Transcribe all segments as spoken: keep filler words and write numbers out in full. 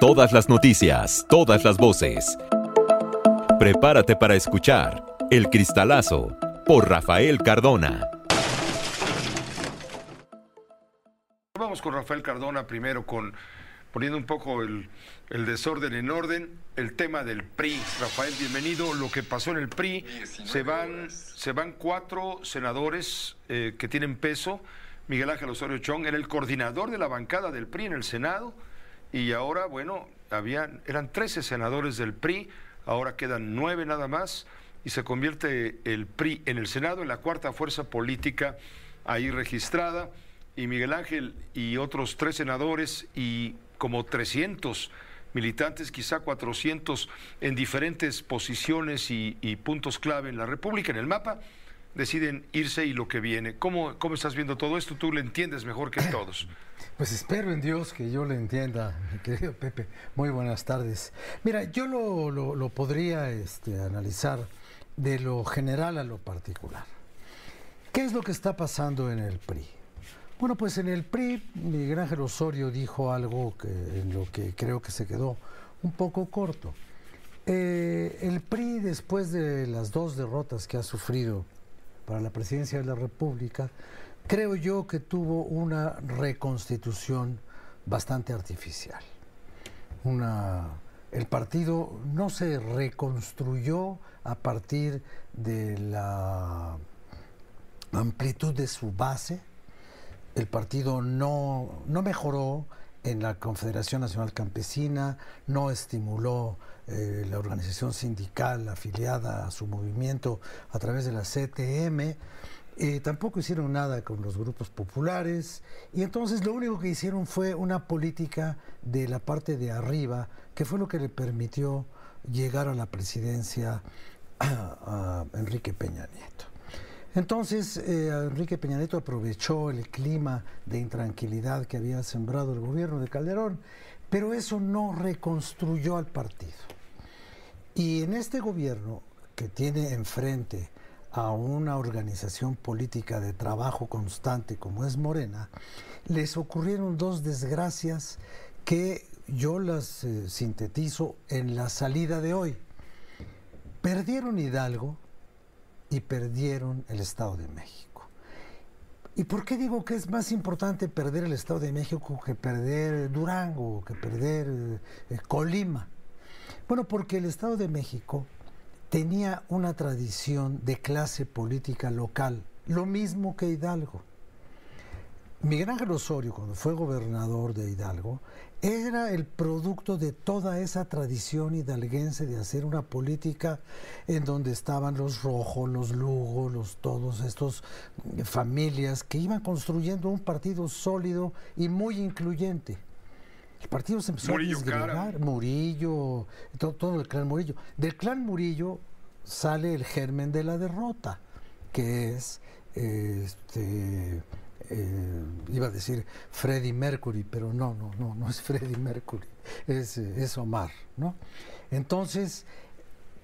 Todas las noticias, todas las voces. Prepárate para escuchar El Cristalazo por Rafael Cardona. Vamos con Rafael Cardona primero, con poniendo un poco el, el desorden en orden, el tema del P R I. Rafael, bienvenido. Lo que pasó en el P R I, se van, se van cuatro senadores eh, que tienen peso. Miguel Ángel Osorio Chong era el coordinador de la bancada del P R I en el Senado. Y ahora, bueno, habían, eran trece senadores del P R I, ahora quedan nueve nada más, y se convierte el P R I en el Senado en la cuarta fuerza política ahí registrada, y Miguel Ángel y otros tres senadores y como trescientos militantes, quizá cuatrocientos en diferentes posiciones y, y puntos clave en la República, en el mapa, deciden irse y lo que viene. ¿Cómo, cómo estás viendo todo esto? Tú le entiendes mejor que todos. Pues espero en Dios que yo le entienda, mi querido Pepe. Muy buenas tardes. Mira, yo lo, lo, lo podría este, analizar de lo general a lo particular. ¿Qué es lo que está pasando en el P R I? Bueno, pues en el P R I, Miguel Ángel Osorio dijo algo que, en lo que creo que se quedó un poco corto. Eh, el P R I, después de las dos derrotas que ha sufrido para la presidencia de la República, creo yo que tuvo una reconstitución bastante artificial. Una, el partido no se reconstruyó a partir de la amplitud de su base, el partido no, no mejoró en la Confederación Nacional Campesina, no estimuló eh, la organización sindical afiliada a su movimiento a través de la C T M, eh, tampoco hicieron nada con los grupos populares, y entonces lo único que hicieron fue una política de la parte de arriba, que fue lo que le permitió llegar a la presidencia a, a Enrique Peña Nieto. Entonces, eh, Enrique Peña Nieto aprovechó el clima de intranquilidad que había sembrado el gobierno de Calderón, pero eso no reconstruyó al partido. Y en este gobierno, que tiene enfrente a una organización política de trabajo constante como es Morena, les ocurrieron dos desgracias que yo las eh, sintetizo en la salida de hoy. Perdieron Hidalgo y perdieron el Estado de México. ¿Y por qué digo que es más importante perder el Estado de México que perder Durango, que perder eh, Colima? Bueno, porque el Estado de México tenía una tradición de clase política local, lo mismo que Hidalgo. Miguel Ángel Osorio, cuando fue gobernador de Hidalgo, era el producto de toda esa tradición hidalguense de hacer una política en donde estaban los Rojos, los Lugo, los, todos estos familias que iban construyendo un partido sólido y muy incluyente. El partido se empezó Murillo, a desgregar, Murillo, todo, todo el clan Murillo. Del clan Murillo sale el germen de la derrota, que es este... Eh, iba a decir Freddie Mercury, pero no, no, no, no es Freddie Mercury, es, es Omar, ¿no? Entonces,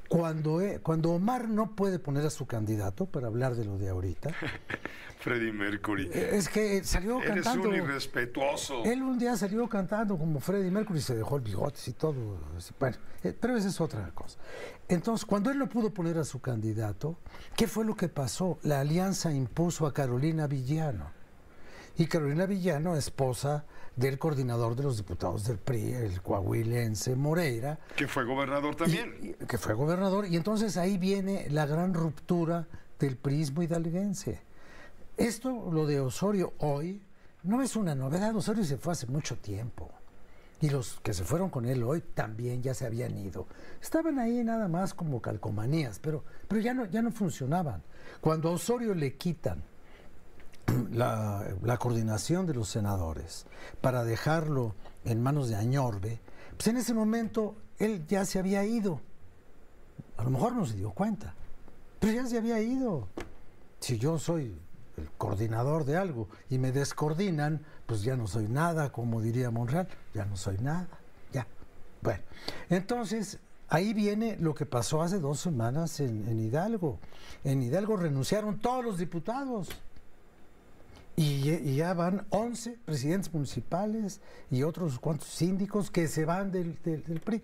cuando, cuando Omar no puede poner a su candidato, para hablar de lo de ahorita, Freddie Mercury. Es que salió Eres cantando. Eres un irrespetuoso. Él un día salió cantando como Freddie Mercury, se dejó el bigote y todo. Bueno, pero esa es otra cosa. Entonces, cuando él no pudo poner a su candidato, ¿qué fue lo que pasó? La alianza impuso a Carolina Villano. Y Carolina Villano, esposa del coordinador de los diputados del P R I, el coahuilense Moreira. Que fue gobernador también. Y, que fue gobernador. Y entonces ahí viene la gran ruptura del priismo hidalguense. Esto, lo de Osorio hoy, no es una novedad. Osorio se fue hace mucho tiempo. Y los que se fueron con él hoy también ya se habían ido. Estaban ahí nada más como calcomanías, pero, pero ya, no, ya no funcionaban. Cuando a Osorio le quitan la, la coordinación de los senadores para dejarlo en manos de Añorbe, pues en ese momento él ya se había ido. A lo mejor no se dio cuenta, pero ya se había ido. Si yo soy el coordinador de algo y me descoordinan, pues ya no soy nada, como diría Monreal, ya no soy nada, ya. Bueno, entonces ahí viene lo que pasó hace dos semanas en, en Hidalgo. En Hidalgo renunciaron todos los diputados y, y ya van once presidentes municipales y otros cuantos síndicos que se van del, del, del P R I.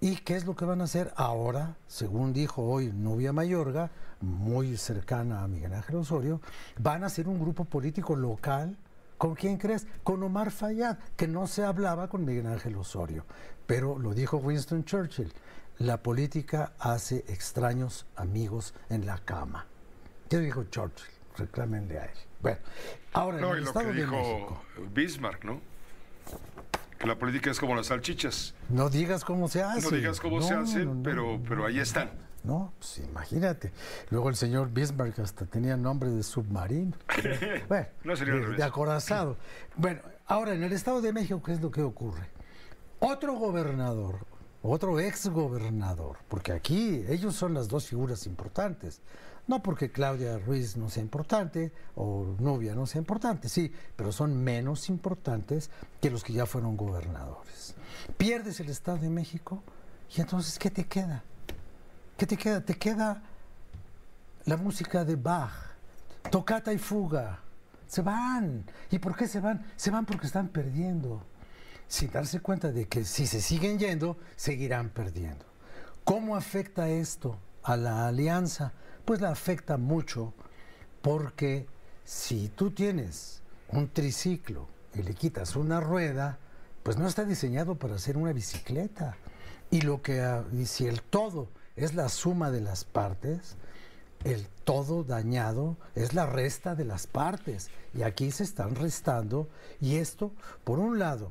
¿Y qué es lo que van a hacer ahora? Según dijo hoy Nubia Mayorga, muy cercana a Miguel Ángel Osorio, van a hacer un grupo político local. ¿Con quién crees? Con Omar Fayad, que no se hablaba con Miguel Ángel Osorio. Pero lo dijo Winston Churchill, la política hace extraños amigos en la cama. ¿Qué dijo Churchill? Reclámenle a él. Bueno, ahora no, en el y lo Estado que de dijo México, Bismarck, ¿no? La política es como las salchichas. No digas cómo se hacen. No digas cómo no, se hacen, no, no, pero, pero ahí están. No, pues imagínate. Luego el señor Bismarck hasta tenía nombre de submarino. Bueno, no sería de, de acorazado. Bueno, ahora en el Estado de México, ¿qué es lo que ocurre? Otro gobernador, otro exgobernador, porque aquí ellos son las dos figuras importantes. No porque Claudia Ruiz no sea importante o Nubia no sea importante, sí, pero son menos importantes que los que ya fueron gobernadores. Pierdes el Estado de México y entonces, ¿qué te queda? ¿Qué te queda? Te queda la música de Bach, tocata y fuga. Se van. ¿Y por qué se van? Se van porque están perdiendo, sin darse cuenta de que si se siguen yendo, seguirán perdiendo. ¿Cómo afecta esto a la alianza? Pues la afecta mucho, porque si tú tienes un triciclo y le quitas una rueda, pues no está diseñado para hacer una bicicleta. Y lo que y si el todo es la suma de las partes, el todo dañado es la resta de las partes. Y aquí se están restando. Y esto, por un lado,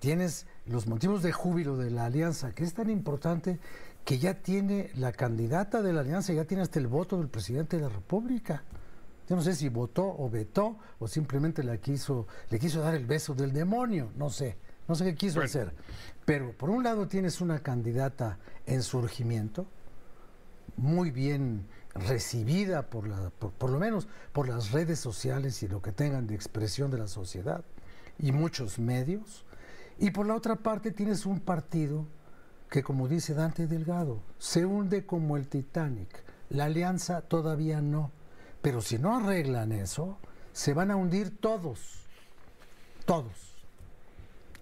tienes los motivos de júbilo de la alianza, que es tan importante, que ya tiene la candidata de la alianza, ya tiene hasta el voto del presidente de la República. Yo no sé si votó o vetó, o simplemente la quiso, le quiso dar el beso del demonio, no sé, no sé qué quiso bueno. hacer. Pero por un lado tienes una candidata en surgimiento, muy bien recibida por, la, por, por lo menos por las redes sociales y lo que tengan de expresión de la sociedad, y muchos medios. Y por la otra parte tienes un partido que, como dice Dante Delgado, se hunde como el Titanic. La alianza todavía no. Pero si no arreglan eso, se van a hundir todos. Todos.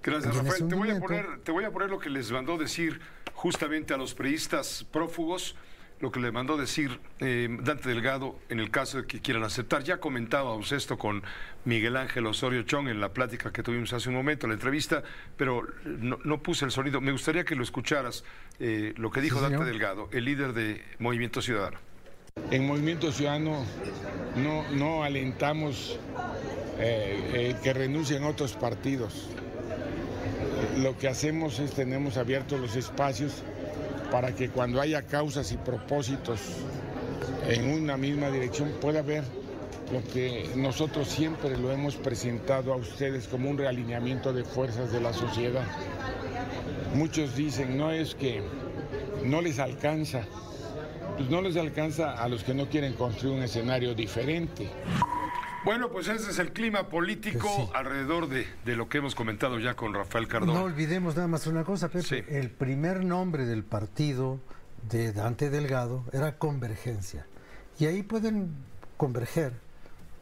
Gracias, Rafael. Te voy, a poner, te voy a poner lo que les mandó decir justamente a los priistas prófugos, lo que le mandó decir eh, Dante Delgado en el caso de que quieran aceptar. Ya comentábamos esto con Miguel Ángel Osorio Chong en la plática que tuvimos hace un momento, la entrevista, pero no, no puse el sonido. Me gustaría que lo escucharas, eh, lo que dijo sí, Dante señor. Delgado, el líder de Movimiento Ciudadano. En Movimiento Ciudadano no, no alentamos eh, eh, que renuncien otros partidos. Lo que hacemos es tenemos abiertos los espacios para que cuando haya causas y propósitos en una misma dirección pueda haber lo que nosotros siempre lo hemos presentado a ustedes como un realineamiento de fuerzas de la sociedad. Muchos dicen, no es que no les alcanza, pues no les alcanza a los que no quieren construir un escenario diferente. Bueno, pues ese es el clima político pues sí. alrededor de, de lo que hemos comentado ya con Rafael Cardona. No olvidemos nada más una cosa, Pepe. Sí. El primer nombre del partido de Dante Delgado era Convergencia. Y ahí pueden converger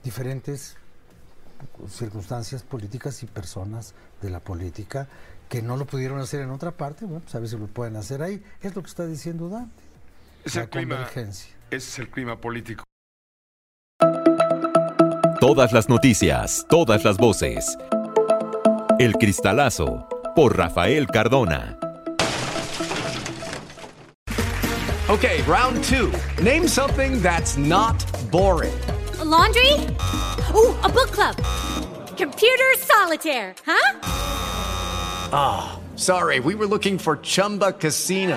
diferentes circunstancias políticas y personas de la política que no lo pudieron hacer en otra parte. Bueno, pues a veces lo pueden hacer ahí. Es lo que está diciendo Dante. Es el clima, convergencia. Ese es el clima político. Todas las noticias, todas las voces. El Cristalazo, por Rafael Cardona. Okay, round two. Name something that's not boring. A laundry? Ooh, a book club. Computer solitaire, huh? Ah, oh, sorry, we were looking for Chumba Casino.